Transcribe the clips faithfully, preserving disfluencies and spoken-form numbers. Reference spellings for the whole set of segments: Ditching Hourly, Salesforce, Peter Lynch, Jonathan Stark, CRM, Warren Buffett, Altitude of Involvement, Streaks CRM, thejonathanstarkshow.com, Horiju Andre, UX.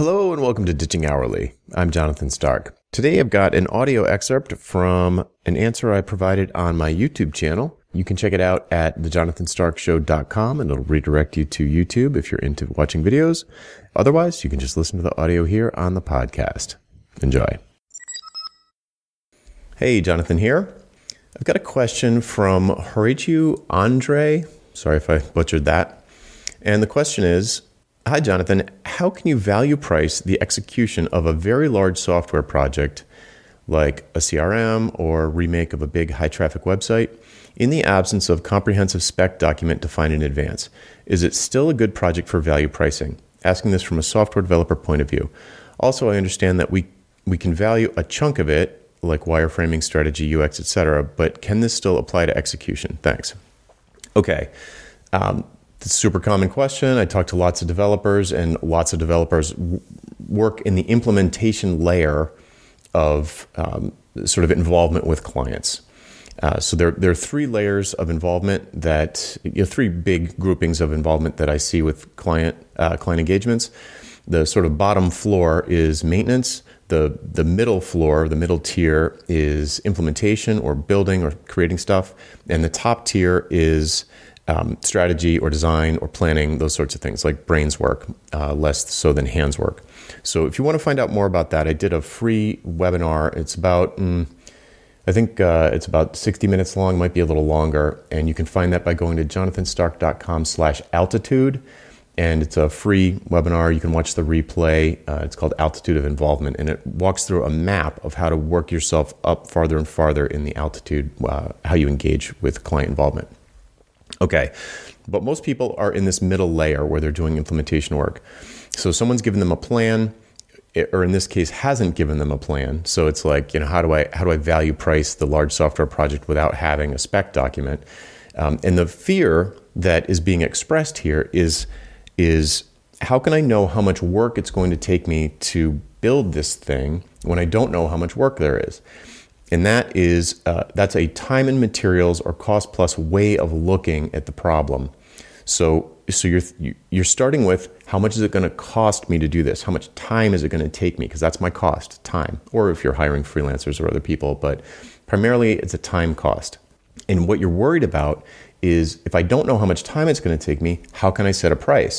Hello and welcome to Ditching Hourly. I'm Jonathan Stark. Today I've got an audio excerpt from an answer I provided on my YouTube channel. You can check it out at the jonathan stark show dot com and it'll redirect you to YouTube if you're into watching videos. Otherwise, you can just listen to the audio here on the podcast. Enjoy. Hey, Jonathan here. I've got a question from Horiju Andre. Sorry if I butchered that. And the question is, hi, Jonathan. How can you value price the execution of a very large software project like a C R M or remake of a big high traffic website in the absence of comprehensive spec document defined in advance? Is it still a good project for value pricing? Asking this from a software developer point of view. Also, I understand that we, we can value a chunk of it like wireframing, strategy, U X, et cetera, but can this still apply to execution? Thanks. Okay. Um, It's a super common question. I talk to lots of developers, and lots of developers w- work in the implementation layer of um, sort of involvement with clients. Uh, so there, there are three layers of involvement that, you know, three big groupings of involvement that I see with client uh, client engagements. The sort of bottom floor is maintenance. The, the middle floor, the middle tier is implementation or building or creating stuff. And the top tier is Um, strategy or design or planning, those sorts of things, like brains work, uh, less so than hands work. So if you want to find out more about that, I did a free webinar. It's about, mm, I think uh, it's about sixty minutes long, might be a little longer. And you can find that by going to jonathan stark dot com slash altitude. And it's a free webinar. You can watch the replay. Uh, it's called Altitude of Involvement. And it walks through a map of how to work yourself up farther and farther in the altitude, uh, how you engage with client involvement. Okay, but most people are in this middle layer where they're doing implementation work. So someone's given them a plan, or in this case, hasn't given them a plan. So it's like, you know, how do I how do I value price the large software project without having a spec document? Um, and the fear that is being expressed here is is how can I know how much work it's going to take me to build this thing when I don't know how much work there is? And that is uh, that's a time and materials or cost plus way of looking at the problem. So so you're you're starting with how much is it going to cost me to do this? How much time is it going to take me? Because that's my cost, time. Or if you're hiring freelancers or other people, but primarily it's a time cost. And what you're worried about is, if I don't know how much time it's going to take me, how can I set a price?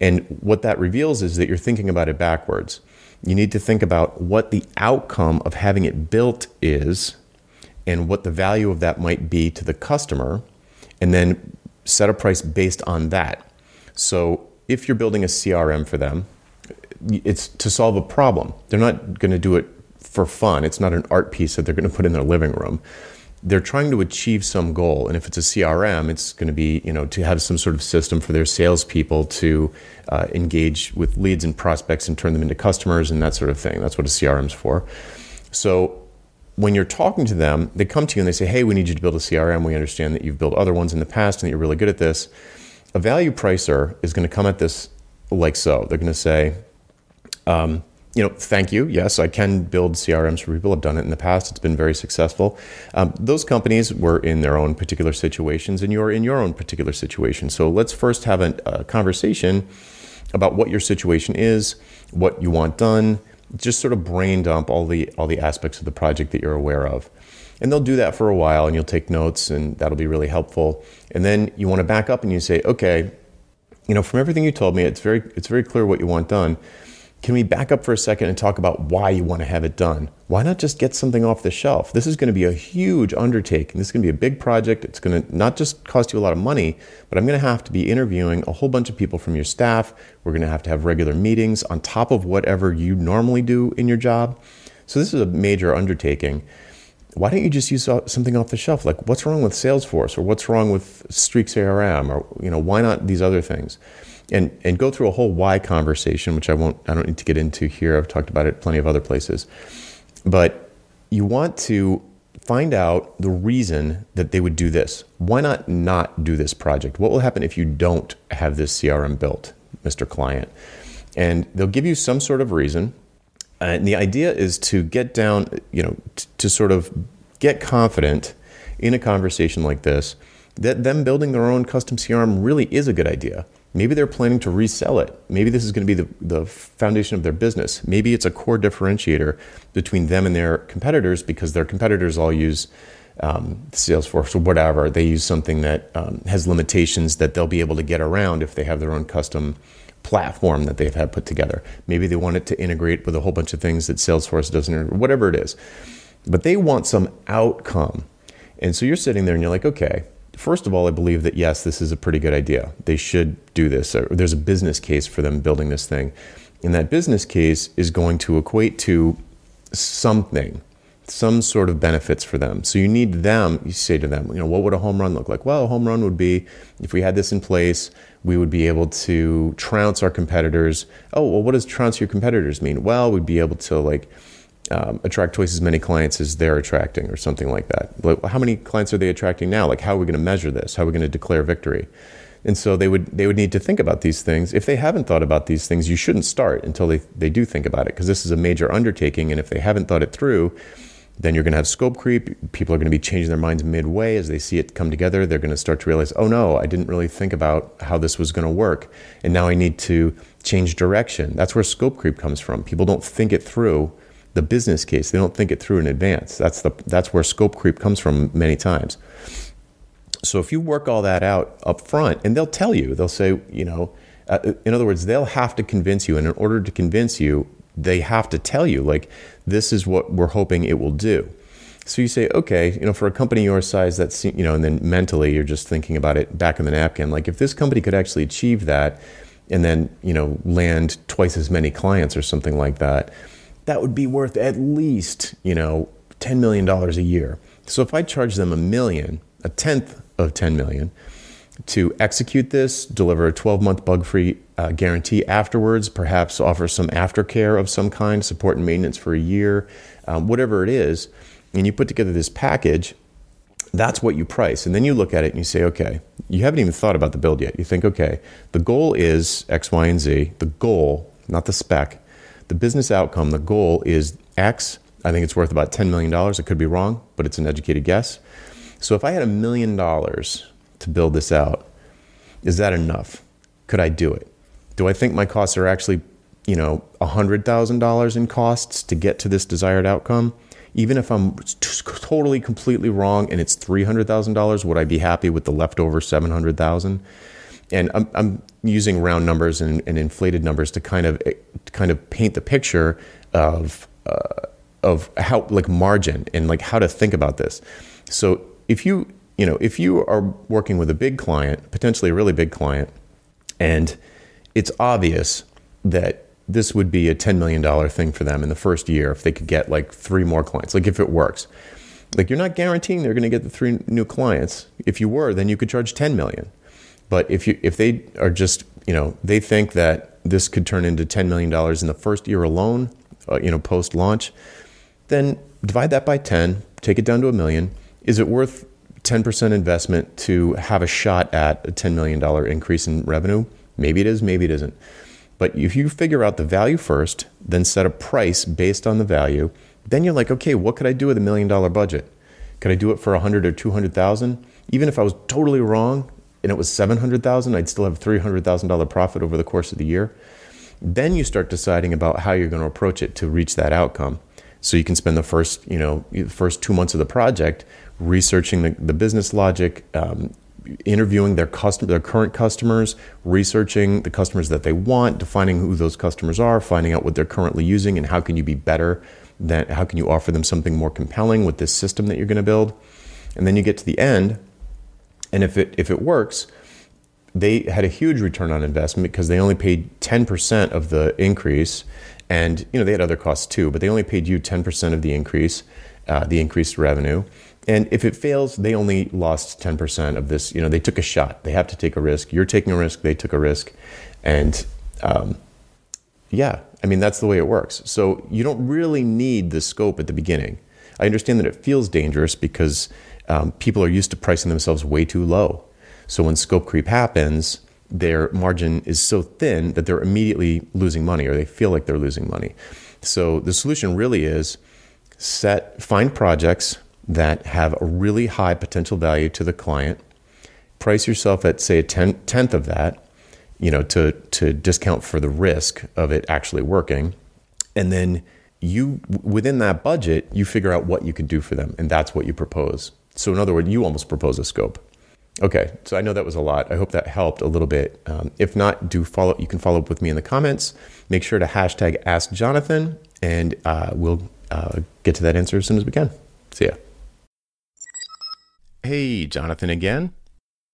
And what that reveals is that you're thinking about it backwards. You need to think about what the outcome of having it built is and what the value of that might be to the customer, and then set a price based on that. So if you're building a C R M for them, it's to solve a problem. They're not going to do it for fun. It's not an art piece that they're going to put in their living room. They're trying to achieve some goal. And if it's a C R M, it's going to be, you know, to have some sort of system for their salespeople to uh, engage with leads and prospects and turn them into customers and that sort of thing. That's what a C R M's for. So when you're talking to them, they come to you and they say, hey, we need you to build a C R M. We understand that you've built other ones in the past and that you're really good at this. A value pricer is going to come at this like so. They're going to say, um, you know, thank you. Yes, I can build C R Ms for people. I've done it in the past. It's been very successful. Um, those companies were in their own particular situations, and you're in your own particular situation. So let's first have a, a conversation about what your situation is, what you want done. Just sort of brain dump all the all the aspects of the project that you're aware of. And they'll do that for a while, and you'll take notes, and that'll be really helpful. And then you want to back up and you say, okay, you know, from everything you told me, it's very it's very clear what you want done. Can we back up for a second and talk about why you want to have it done? Why not just get something off the shelf? This is going to be a huge undertaking. This is going to be a big project. It's going to not just cost you a lot of money, but I'm going to have to be interviewing a whole bunch of people from your staff. We're going to have to have regular meetings on top of whatever you normally do in your job. So this is a major undertaking. Why don't you just use something off the shelf? Like, what's wrong with Salesforce, or what's wrong with Streaks C R M, or, you know, why not these other things? And and go through a whole why conversation, which I won't, I don't need to get into here. I've talked about it plenty of other places. But you want to find out the reason that they would do this. Why not not do this project? What will happen if you don't have this C R M built, Mister Client? And they'll give you some sort of reason. And the idea is to get down, you know, t- to sort of get confident in a conversation like this that them building their own custom C R M really is a good idea. Maybe they're planning to resell it. Maybe this is going to be the, the foundation of their business. Maybe it's a core differentiator between them and their competitors because their competitors all use um, Salesforce or whatever. They use something that um, has limitations that they'll be able to get around if they have their own custom platform that they've had put together. Maybe they want it to integrate with a whole bunch of things that Salesforce doesn't, or whatever it is. But they want some outcome. And so you're sitting there and you're like, okay, first of all, I believe that, yes, this is a pretty good idea. They should do this. There's a business case for them building this thing. And that business case is going to equate to something, some sort of benefits for them. So you need them, you say to them, you know, what would a home run look like? Well, a home run would be, if we had this in place, we would be able to trounce our competitors. Oh, well, what does trounce your competitors mean? Well, we'd be able to, like, Um, attract twice as many clients as they're attracting, or something like that. Like, how many clients are they attracting now? Like, how are we going to measure this? How are we going to declare victory? And so they would they would need to think about these things. If they haven't thought about these things, you shouldn't start until they, they do think about it, because this is a major undertaking. And if they haven't thought it through, then you're going to have scope creep. People are going to be changing their minds midway as they see it come together. They're going to start to realize, oh no, I didn't really think about how this was going to work, and now I need to change direction. That's where scope creep comes from. People don't think it through. The business case, they don't think it through in advance. That's the that's where scope creep comes from many times. So if you work all that out up front, and they'll tell you, they'll say, you know, uh, in other words, they'll have to convince you. And in order to convince you, they have to tell you, like, this is what we're hoping it will do. So you say, okay, you know, for a company your size, that's, you know, and then mentally you're just thinking about it back in the napkin. Like, if this company could actually achieve that, and then, you know, land twice as many clients or something like that, that would be worth at least, you know, ten million dollars a year. So if I charge them a million, a tenth of ten million dollars to execute this, deliver a twelve-month bug-free uh, guarantee afterwards, perhaps offer some aftercare of some kind, support and maintenance for a year, um, whatever it is, and you put together this package, that's what you price. And then you look at it and you say, okay, you haven't even thought about the build yet. You think, okay, the goal is X, Y, and Z, the goal, not the spec. The business outcome, the goal is X. I think it's worth about ten million dollars. I could be wrong, but it's an educated guess. So if I had a million dollars to build this out, is that enough? Could I do it? Do I think my costs are actually, you know, one hundred thousand dollars in costs to get to this desired outcome? Even if I'm totally, completely wrong and it's three hundred thousand dollars, would I be happy with the leftover seven hundred thousand dollars? And I'm, I'm using round numbers and, and inflated numbers to kind of to kind of paint the picture of uh, of how, like, margin and, like, how to think about this. So if you you know if you are working with a big client, potentially a really big client, and it's obvious that this would be a ten million dollars thing for them in the first year if they could get, like, three more clients, like, if it works. Like, you're not guaranteeing they're going to get the three new clients. If you were, then you could charge ten million dollars. But if you if they are just, you know, they think that this could turn into ten million dollars in the first year alone, uh, you know, post-launch, then divide that by ten, take it down to a million. Is it worth ten percent investment to have a shot at a ten million dollars increase in revenue? Maybe it is, maybe it isn't. But if you figure out the value first, then set a price based on the value, then you're like, okay, what could I do with a million dollar budget? Could I do it for one hundred thousand dollars or two hundred thousand dollars? Even if I was totally wrong, and it was seven hundred thousand dollars, I'd still have three hundred thousand dollars profit over the course of the year. Then you start deciding about how you're going to approach it to reach that outcome. So you can spend the first, you know, first two months of the project researching the, the business logic, um, interviewing their custom, their current customers, researching the customers that they want, defining who those customers are, finding out what they're currently using, and how can you be better, that how can you offer them something more compelling with this system that you're going to build. And then you get to the end. And if it if it works, they had a huge return on investment because they only paid ten percent of the increase, and, you know, they had other costs too, but they only paid you ten percent of the increase, uh, the increased revenue. And if it fails, they only lost ten percent of this. You know, they took a shot. They have to take a risk. You're taking a risk. They took a risk, and um, yeah, I mean, that's the way it works. So you don't really need the scope at the beginning. I understand that it feels dangerous because um, people are used to pricing themselves way too low. So when scope creep happens, their margin is so thin that they're immediately losing money, or they feel like they're losing money. So the solution really is set, find projects that have a really high potential value to the client, price yourself at, say, a ten, tenth of that, you know, to to discount for the risk of it actually working. And then you, within that budget, you figure out what you can do for them, and that's what you propose. So in other words, you almost propose a scope. Okay, so I know that was a lot. I hope that helped a little bit. Um, if not, do follow. You can follow up with me in the comments. Make sure to hashtag Ask Jonathan, and uh, we'll uh, get to that answer as soon as we can. See ya. Hey, Jonathan again.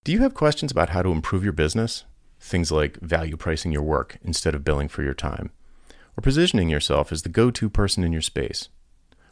Do you have questions about how to improve your business? Things like value pricing your work instead of billing for your time, or positioning yourself as the go-to person in your space,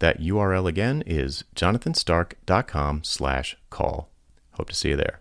That U R L again is jonathan stark dot com slash call. Hope to see you there.